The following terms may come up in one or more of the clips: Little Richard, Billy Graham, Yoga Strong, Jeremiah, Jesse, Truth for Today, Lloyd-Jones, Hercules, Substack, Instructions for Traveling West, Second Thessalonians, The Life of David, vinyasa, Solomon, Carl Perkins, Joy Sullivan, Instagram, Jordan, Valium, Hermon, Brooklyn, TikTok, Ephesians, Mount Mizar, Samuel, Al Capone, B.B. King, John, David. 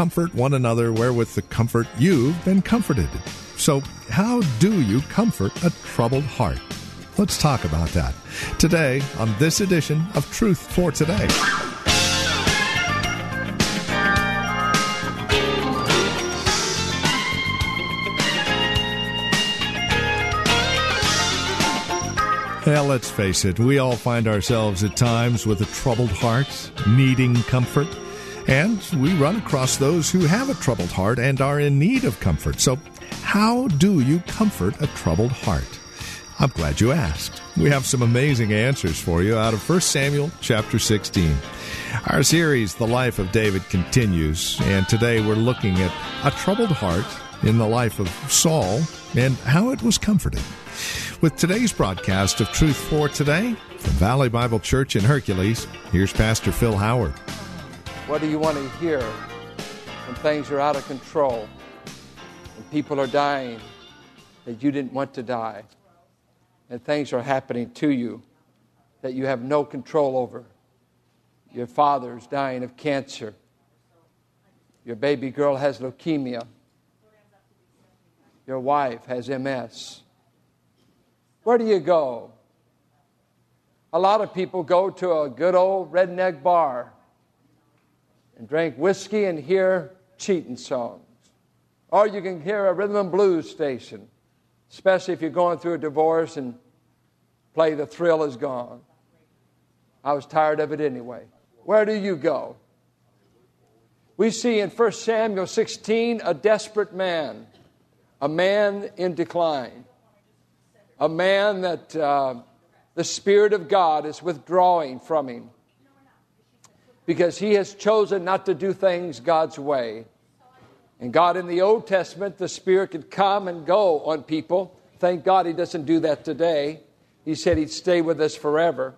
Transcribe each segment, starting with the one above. comfort one another wherewith the comfort you've been comforted. So how do you comfort a troubled heart? Let's talk about that today on this edition of Truth for Today. Well, let's face it, we all find ourselves at times with a troubled heart, needing comfort, and we run across those who have a troubled heart and are in need of comfort. So how do you comfort a troubled heart? I'm glad you asked. We have some amazing answers for you out of 1 Samuel chapter 16. Our series, The Life of David, continues, and today we're looking at a troubled heart in the life of Saul and how it was comforted. With today's broadcast of Truth for Today from Valley Bible Church in Hercules, here's Pastor Phil Howard. What do you want to hear when things are out of control, when people are dying that you didn't want to die, and things are happening to you that you have no control over? Your father's dying of cancer. Your baby girl has leukemia. Your wife has MS. Where do you go? A lot of people go to a good old redneck bar and drink whiskey and hear cheating songs. Or you can hear a rhythm and blues station, especially if you're going through a divorce, and play The Thrill Is Gone. I was tired of it anyway. Where do you go? We see in 1 Samuel 16 a desperate man. A man in decline. A man that the Spirit of God is withdrawing from him because he has chosen not to do things God's way. And God, in the Old Testament, the Spirit could come and go on people. Thank God he doesn't do that today. He said he'd stay with us forever.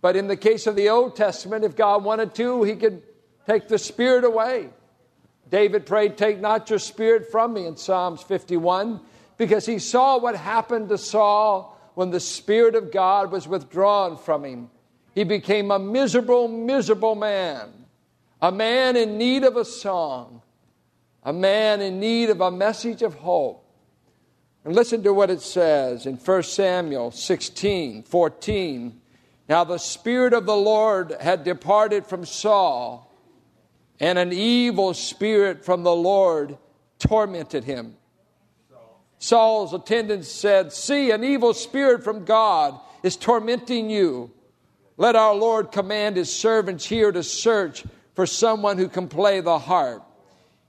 But in the case of the Old Testament, if God wanted to, he could take the Spirit away. David prayed, "Take not your spirit from me," in Psalms 51, because he saw what happened to Saul when the Spirit of God was withdrawn from him. He became a miserable, miserable man, a man in need of a song, a man in need of a message of hope. And listen to what it says in 1 Samuel 16:14. "Now the Spirit of the Lord had departed from Saul, and an evil spirit from the Lord tormented him. Saul's attendants said, 'See, an evil spirit from God is tormenting you. Let our Lord command his servants here to search for someone who can play the harp.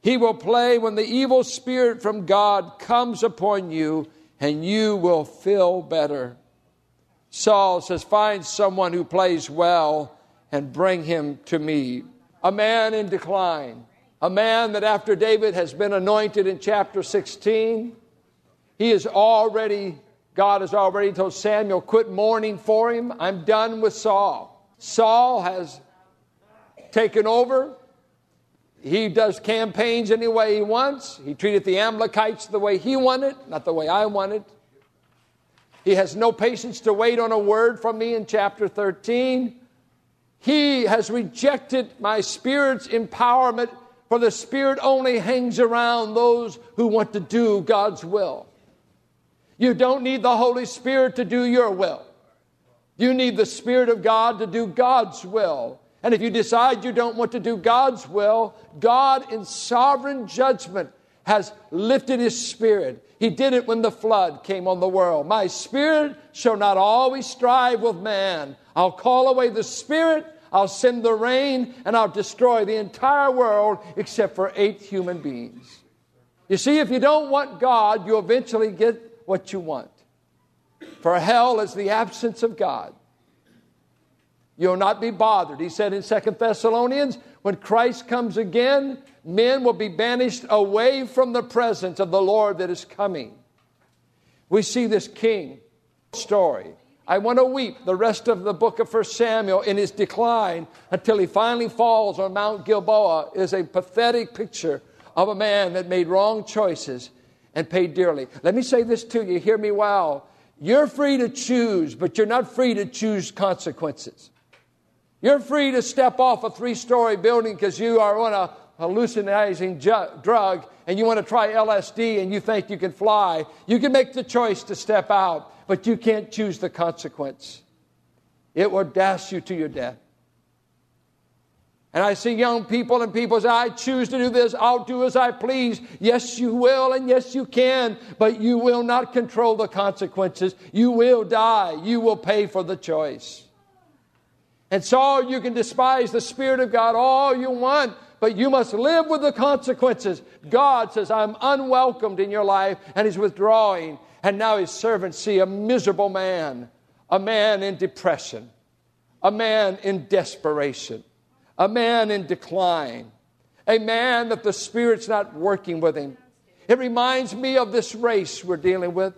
He will play when the evil spirit from God comes upon you, and you will feel better.' Saul says, 'Find someone who plays well and bring him to me.'" A man in decline, a man that after David has been anointed in chapter 16, God has already told Samuel, "Quit mourning for him. I'm done with Saul." Saul has taken over. He does campaigns any way he wants. He treated the Amalekites the way he wanted, not the way I wanted. He has no patience to wait on a word from me in chapter 13. He has rejected my Spirit's empowerment, for the Spirit only hangs around those who want to do God's will. You don't need the Holy Spirit to do your will. You need the Spirit of God to do God's will. And if you decide you don't want to do God's will, God in sovereign judgment has lifted his Spirit. He did it when the flood came on the world. "My Spirit shall not always strive with man. I'll call away the Spirit, I'll send the rain, and I'll destroy the entire world except for 8 human beings." You see, if you don't want God, you eventually get what you want. For hell is the absence of God. You'll not be bothered. He said in Second Thessalonians, when Christ comes again, men will be banished away from the presence of the Lord that is coming. We see this king story. I want to weep the rest of the book of 1 Samuel in his decline until he finally falls on Mount Gilboa is a pathetic picture of a man that made wrong choices and paid dearly. Let me say this to you. Hear me well. You're free to choose, but you're not free to choose consequences. You're free to step off a 3-story building because you are on a hallucinizing drug and you want to try LSD and you think you can fly, you can make the choice to step out, but you can't choose the consequence. It will dash you to your death. And I see young people and people say, I choose to do this. I'll do as I please. Yes, you will, and yes, you can, but you will not control the consequences. You will die. You will pay for the choice. And so you can despise the Spirit of God all you want, but you must live with the consequences. God says, I'm unwelcomed in your life, and He's withdrawing. And now His servants see a miserable man, a man in depression, a man in desperation, a man in decline, a man that the Spirit's not working with him. It reminds me of this race we're dealing with.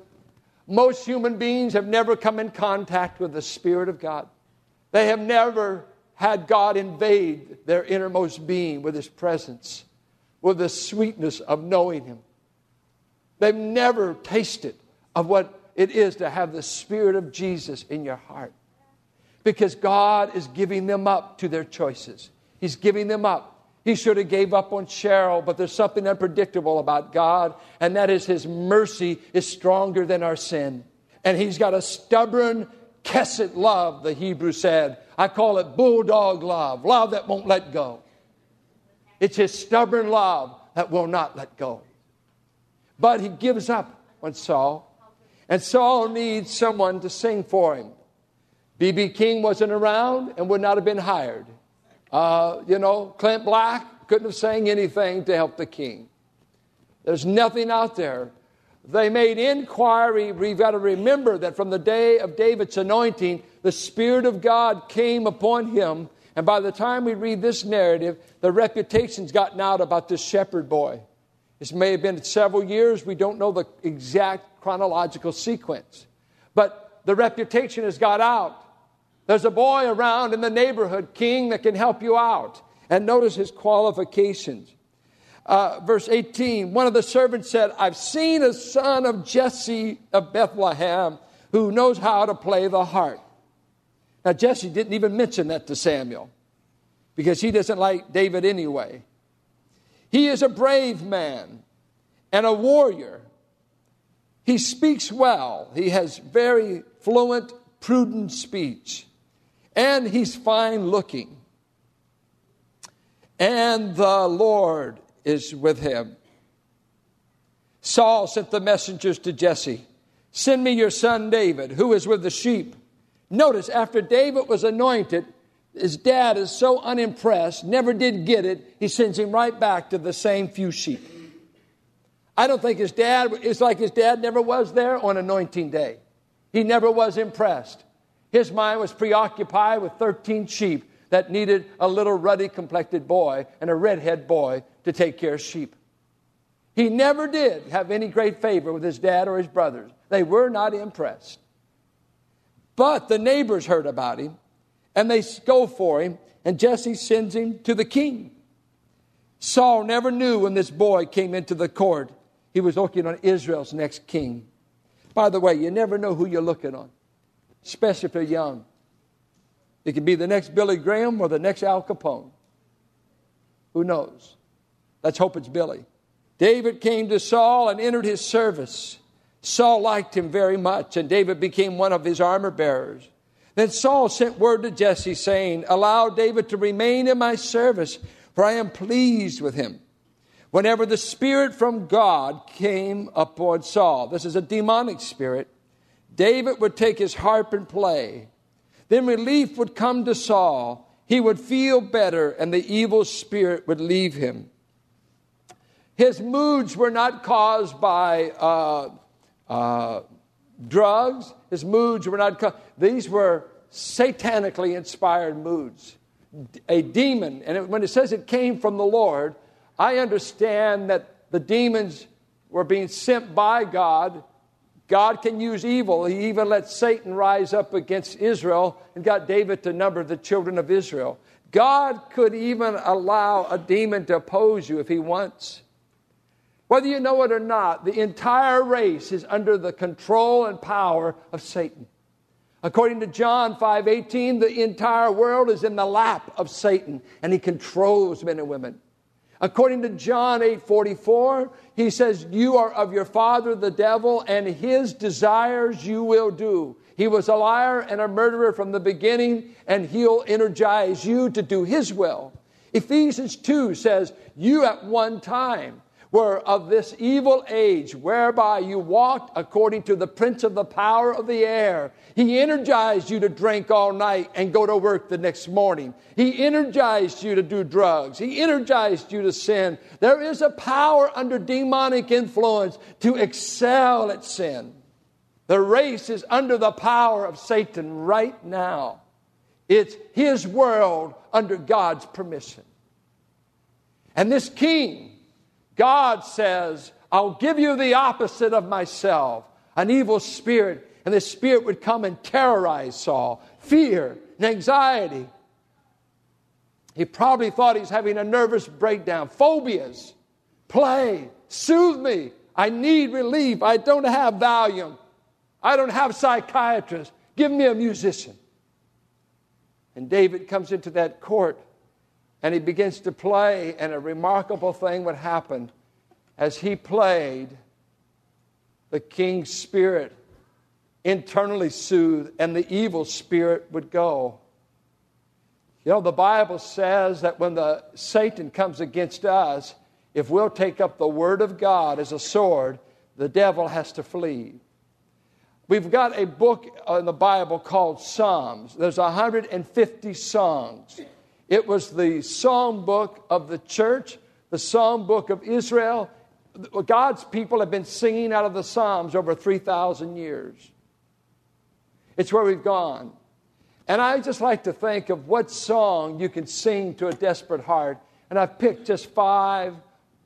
Most human beings have never come in contact with the Spirit of God. They have never had God invade their innermost being with His presence, with the sweetness of knowing Him. They've never tasted of what it is to have the Spirit of Jesus in your heart. Because God is giving them up to their choices. He's giving them up. He should have gave up on Cheryl, but there's something unpredictable about God, and that is His mercy is stronger than our sin. And He's got a stubborn, kesset love, the Hebrew said. I call it bulldog love, love that won't let go. It's His stubborn love that will not let go. But He gives up on Saul, and Saul needs someone to sing for him. B.B. King wasn't around and would not have been hired. Clint Black couldn't have sang anything to help the king. There's nothing out there. They made inquiry. We've got to remember that from the day of David's anointing, the Spirit of God came upon him. And by the time we read this narrative, the reputation's gotten out about this shepherd boy. This may have been several years. We don't know the exact chronological sequence. But the reputation has got out. There's a boy around in the neighborhood, King, that can help you out. And notice his qualifications. Verse 18, one of the servants said, I've seen a son of Jesse of Bethlehem who knows how to play the harp. Now, Jesse didn't even mention that to Samuel because he doesn't like David anyway. He is a brave man and a warrior. He speaks well. He has very fluent, prudent speech. And he's fine looking. And the Lord is with him. Saul sent the messengers to Jesse. Send me your son David, who is with the sheep. Notice, after David was anointed, his dad is so unimpressed, never did get it, he sends him right back to the same few sheep. I don't think his dad, it's like his dad never was there on anointing day. He never was impressed. His mind was preoccupied with 13 sheep that needed a little ruddy-complected boy and a redhead boy to take care of sheep. He never did have any great favor with his dad or his brothers. They were not impressed. But the neighbors heard about him, and they go for him, and Jesse sends him to the king. Saul never knew when this boy came into the court. He was looking on Israel's next king. By the way, you never know who you're looking on, especially if they're young. It could be the next Billy Graham or the next Al Capone. Who knows? Let's hope it's Billy. David came to Saul and entered his service. Saul liked him very much, and David became one of his armor bearers. Then Saul sent word to Jesse, saying, Allow David to remain in my service, for I am pleased with him. Whenever the Spirit from God came upon Saul, this is a demonic spirit, David would take his harp and play. Then relief would come to Saul. He would feel better, and the evil spirit would leave him. His moods were not caused by drugs. His moods were not caused. These were satanically inspired moods. A demon, and when it says it came from the Lord, I understand that the demons were being sent by God. God can use evil. He even let Satan rise up against Israel and got David to number the children of Israel. God could even allow a demon to oppose you if he wants. Whether you know it or not, the entire race is under the control and power of Satan. According to John 5:18, the entire world is in the lap of Satan, and he controls men and women. According to John 8:44, he says, you are of your father, the devil, and his desires you will do. He was a liar and a murderer from the beginning, and he'll energize you to do his will. Ephesians 2 says, you at one time were of this evil age, whereby you walked according to the prince of the power of the air. He energized you to drink all night and go to work the next morning. He energized you to do drugs. He energized you to sin. There is a power under demonic influence to excel at sin. The race is under the power of Satan right now. It's his world under God's permission. And this king, God says, I'll give you the opposite of myself, an evil spirit. And this spirit would come and terrorize Saul, fear and anxiety. He probably thought he's having a nervous breakdown, phobias, play, soothe me. I need relief. I don't have Valium. I don't have psychiatrists. Give me a musician. And David comes into that court. And he begins to play, and a remarkable thing would happen. As he played, the king's spirit internally soothed, and the evil spirit would go. You know, the Bible says that when the Satan comes against us, if we'll take up the word of God as a sword, the devil has to flee. We've got a book in the Bible called Psalms. There's 150 songs. It was the song book of the church, the song book of Israel. God's people have been singing out of the Psalms over 3,000 years. It's where we've gone. And I just like to think of what song you can sing to a desperate heart. And I've picked just 5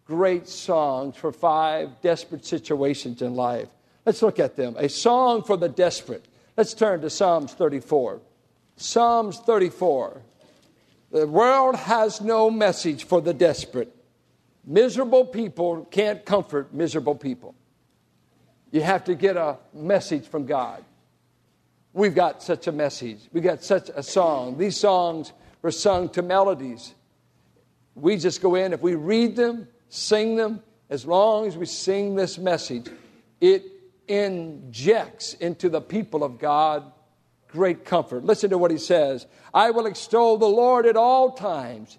great songs for 5 desperate situations in life. Let's look at them. A song for the desperate. Let's turn to Psalms 34. Psalms 34. The world has no message for the desperate. Miserable people can't comfort miserable people. You have to get a message from God. We've got such a message. We've got such a song. These songs were sung to melodies. We just go in, if we read them, sing them, as long as we sing this message, it injects into the people of God great comfort. Listen to what he says. I will extol the Lord at all times.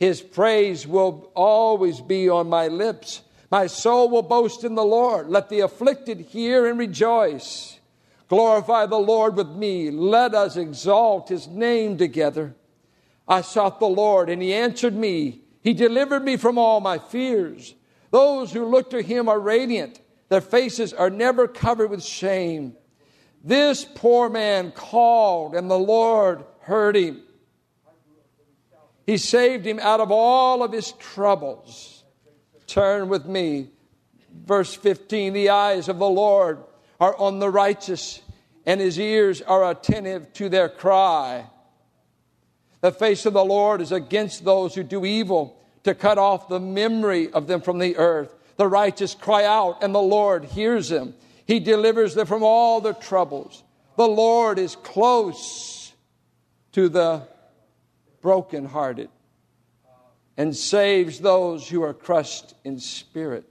His praise will always be on my lips. My soul will boast in the Lord. Let the afflicted hear and rejoice. Glorify the Lord with me. Let us exalt his name together. I sought the Lord and he answered me. He delivered me from all my fears. Those who look to him are radiant. Their faces are never covered with shame. This poor man called, and the Lord heard him. He saved him out of all of his troubles. Turn with me. Verse 15, the eyes of the Lord are on the righteous, and his ears are attentive to their cry. The face of the Lord is against those who do evil, to cut off the memory of them from the earth. The righteous cry out, and the Lord hears them. He delivers them from all their troubles. The Lord is close to the brokenhearted and saves those who are crushed in spirit.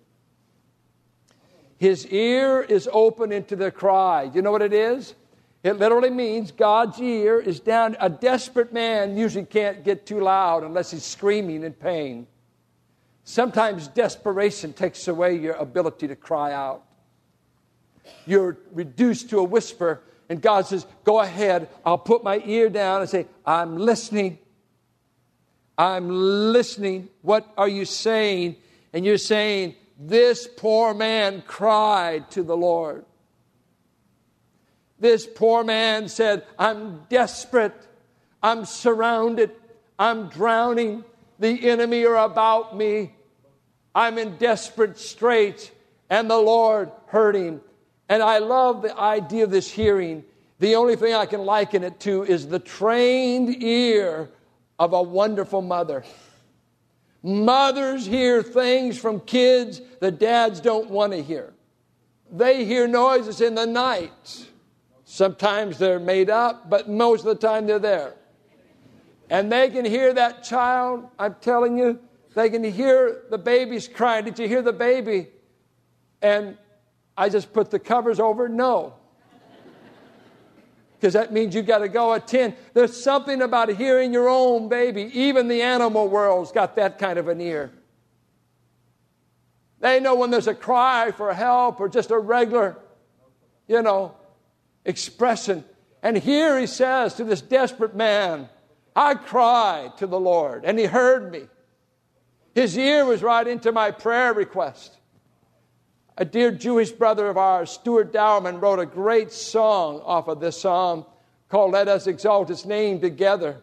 His ear is open into their cry. You know what it is? It literally means God's ear is down. A desperate man usually can't get too loud unless he's screaming in pain. Sometimes desperation takes away your ability to cry out. You're reduced to a whisper, and God says, go ahead, I'll put my ear down and say, I'm listening. I'm listening. What are you saying? And you're saying, this poor man cried to the Lord. This poor man said, I'm desperate. I'm surrounded. I'm drowning. The enemy are about me. I'm in desperate straits. And the Lord heard him. And I love the idea of this hearing. The only thing I can liken it to is the trained ear of a wonderful mother. Mothers hear things from kids that dads don't want to hear. They hear noises in the night. Sometimes they're made up, but most of the time they're there. And they can hear that child, I'm telling you, They can hear the babies crying. Did you hear the baby? And I just put the covers over. No. Because that means you've got to go at 10. There's something about hearing your own baby. Even the animal world's got that kind of an ear. They know when there's a cry for help or just a regular, expression. And here he says to this desperate man, I cried to the Lord, and he heard me. His ear was right into my prayer request. A dear Jewish brother of ours, Stuart Dowerman, wrote a great song off of this psalm called Let Us Exalt His Name Together.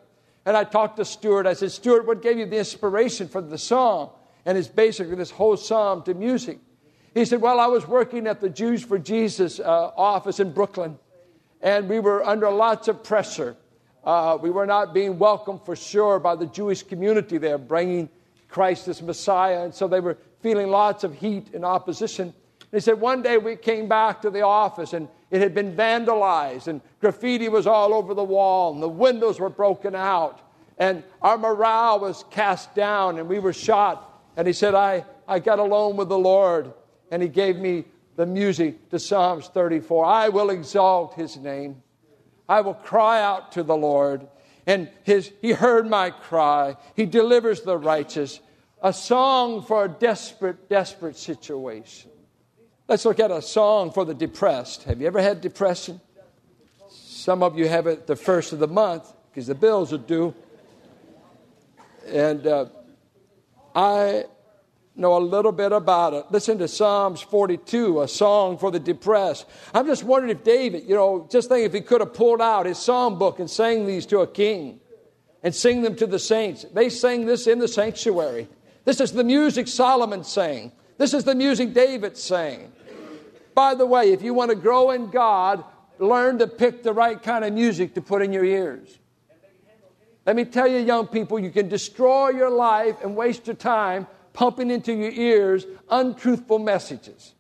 And I talked to Stuart. I said, Stuart, what gave you the inspiration for the song? And it's basically this whole psalm to music. He said, well, I was working at the Jews for Jesus office in Brooklyn, and we were under lots of pressure. We were not being welcomed for sure by the Jewish community there, bringing Christ as Messiah. And so they were feeling lots of heat and opposition. He said, one day we came back to the office, and it had been vandalized, and graffiti was all over the wall, and the windows were broken out, and our morale was cast down, and we were shot. And he said, I got alone with the Lord, and he gave me the music to Psalms 34. I will exalt his name. I will cry out to the Lord. And he heard my cry. He delivers the righteous. A song for a desperate, desperate situation. Let's look at a song for the depressed. Have you ever had depression? Some of you have it the first of the month because the bills are due. And I know a little bit about it. Listen to Psalms 42, a song for the depressed. I'm just wondering if David, just think if he could have pulled out his psalm book and sang these to a king and sing them to the saints. They sang this in the sanctuary. This is the music Solomon sang. This is the music David sang. By the way, if you want to grow in God, learn to pick the right kind of music to put in your ears. Let me tell you, young people, you can destroy your life and waste your time pumping into your ears untruthful messages.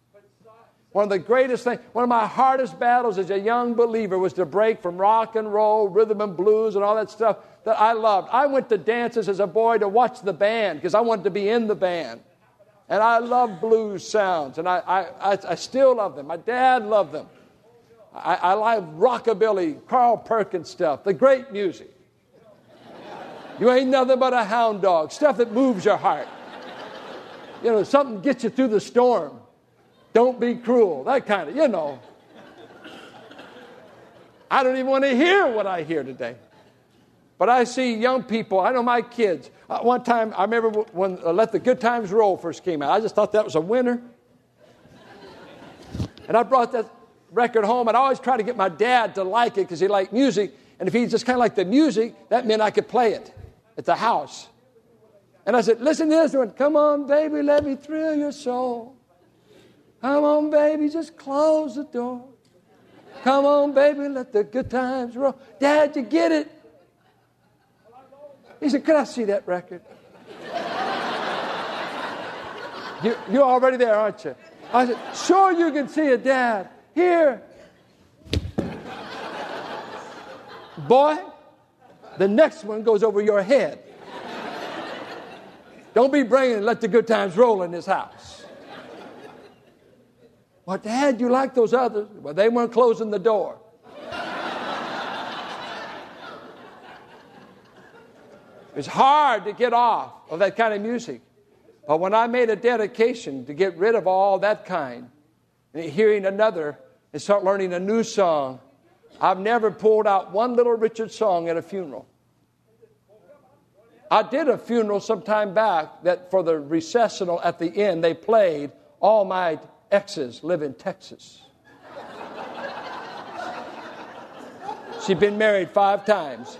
One of the greatest things, one of my hardest battles as a young believer was to break from rock and roll, rhythm and blues, and all that stuff that I loved. I went to dances as a boy to watch the band because I wanted to be in the band. And I love blues sounds, and I still love them. My dad loved them. I love rockabilly, Carl Perkins stuff, the great music. You ain't nothing but a hound dog, stuff that moves your heart. Something gets you through the storm. Don't be cruel, that kind of, I don't even want to hear what I hear today. But I see young people, I know my kids. One time, I remember when Let the Good Times Roll first came out. I just thought that was a winner. And I brought that record home, and I always tried to get my dad to like it because he liked music. And if he just kind of liked the music, that meant I could play it at the house. And I said, listen to this one. Come on, baby, let me thrill your soul. Come on, baby, just close the door. Come on, baby, let the good times roll. Dad, you get it? He said, could I see that record? You're already there, aren't you? I said, sure you can see it, Dad. Here. Boy, the next one goes over your head. Don't be bringing Let the Good Times Roll in this house. Well, Dad, you like those others? Well, they weren't closing the door. It's hard to get off of that kind of music. But when I made a dedication to get rid of all that kind, and hearing another and start learning a new song, I've never pulled out one Little Richard song at a funeral. I did a funeral some time back that for the recessional at the end, they played All My Exes Live in Texas. She'd been married 5 times.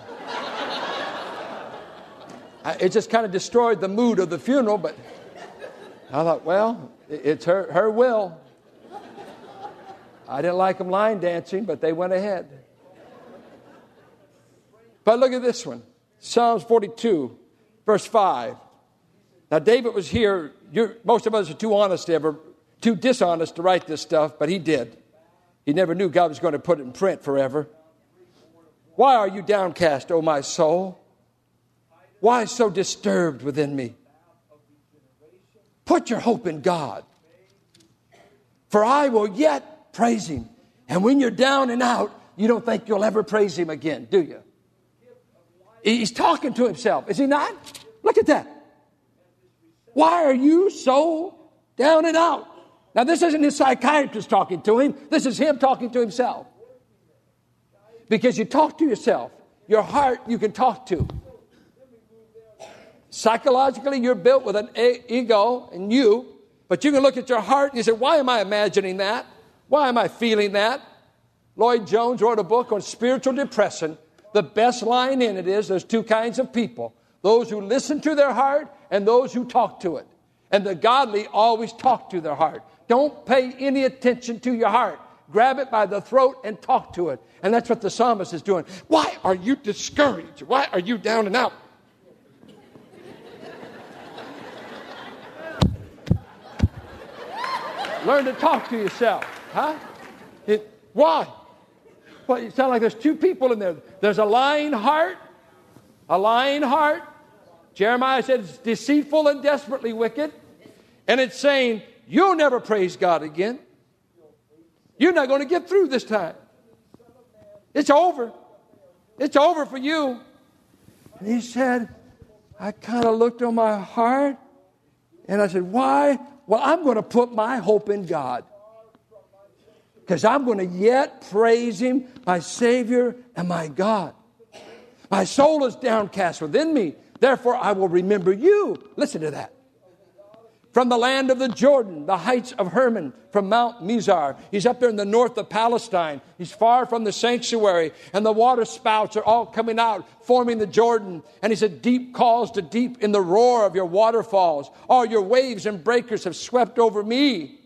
It just kind of destroyed the mood of the funeral, but I thought, well, it's her will. I didn't like them line dancing, but they went ahead. But look at this one. Psalms 42, verse 5. Now, David was here. Most of us are too dishonest to write this stuff, but he did. He never knew God was going to put it in print forever. Why are you downcast, O my soul? Why so disturbed within me? Put your hope in God. For I will yet praise him. And when you're down and out, you don't think you'll ever praise him again, do you? He's talking to himself, is he not? Look at that. Why are you so down and out? Now, this isn't his psychiatrist talking to him. This is him talking to himself. Because you talk to yourself. Your heart you can talk to. Psychologically, you're built with an ego and you. But you can look at your heart and you say, why am I imagining that? Why am I feeling that? Lloyd-Jones wrote a book on spiritual depression. The best line in it is there's two kinds of people. Those who listen to their heart and those who talk to it. And the godly always talk to their heart. Don't pay any attention to your heart. Grab it by the throat and talk to it. And that's what the psalmist is doing. Why are you discouraged? Why are you down and out? Learn to talk to yourself. Huh? Why? Well, you sound like there's two people in there. There's a lying heart. A lying heart. Jeremiah said it's deceitful and desperately wicked. And it's saying, you'll never praise God again. You're not going to get through this time. It's over. It's over for you. And he said, I kind of looked on my heart. And I said, why? Well, I'm going to put my hope in God. Because I'm going to yet praise him, my Savior and my God. My soul is downcast within me. Therefore, I will remember you. Listen to that. From the land of the Jordan, the heights of Hermon, from Mount Mizar. He's up there in the north of Palestine. He's far from the sanctuary, and the water spouts are all coming out, forming the Jordan. And he said, deep calls to deep in the roar of your waterfalls. All your waves and breakers have swept over me.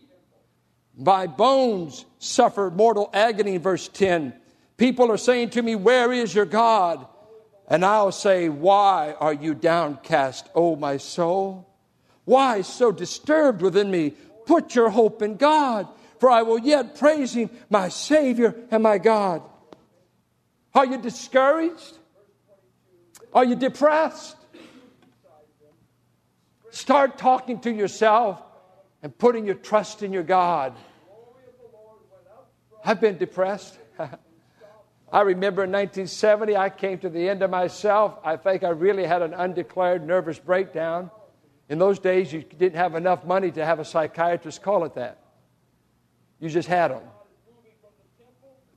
My bones suffer mortal agony, verse 10. People are saying to me, where is your God? And I'll say, why are you downcast, O my soul? Why so disturbed within me? Put your hope in God, for I will yet praise him, my Savior and my God. Are you discouraged? Are you depressed? Start talking to yourself and putting your trust in your God. I've been depressed. I remember in 1970, I came to the end of myself. I think I really had an undeclared nervous breakdown. In those days, you didn't have enough money to have a psychiatrist call it that. You just had them.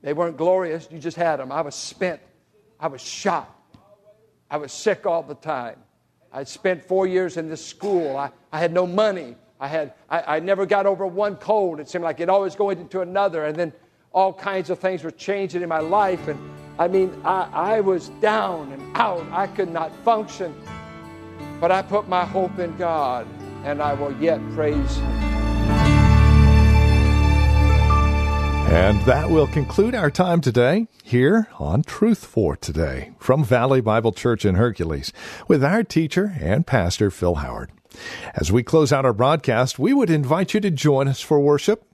They weren't glorious. You just had them. I was spent. I was shot. I was sick all the time. I spent 4 years in this school. I had no money. I never got over one cold. It seemed like it always go into another. And then all kinds of things were changing in my life. And I mean, I was down and out. I could not function. But I put my hope in God, and I will yet praise him. And that will conclude our time today here on Truth for Today from Valley Bible Church in Hercules with our teacher and pastor, Phil Howard. As we close out our broadcast, we would invite you to join us for worship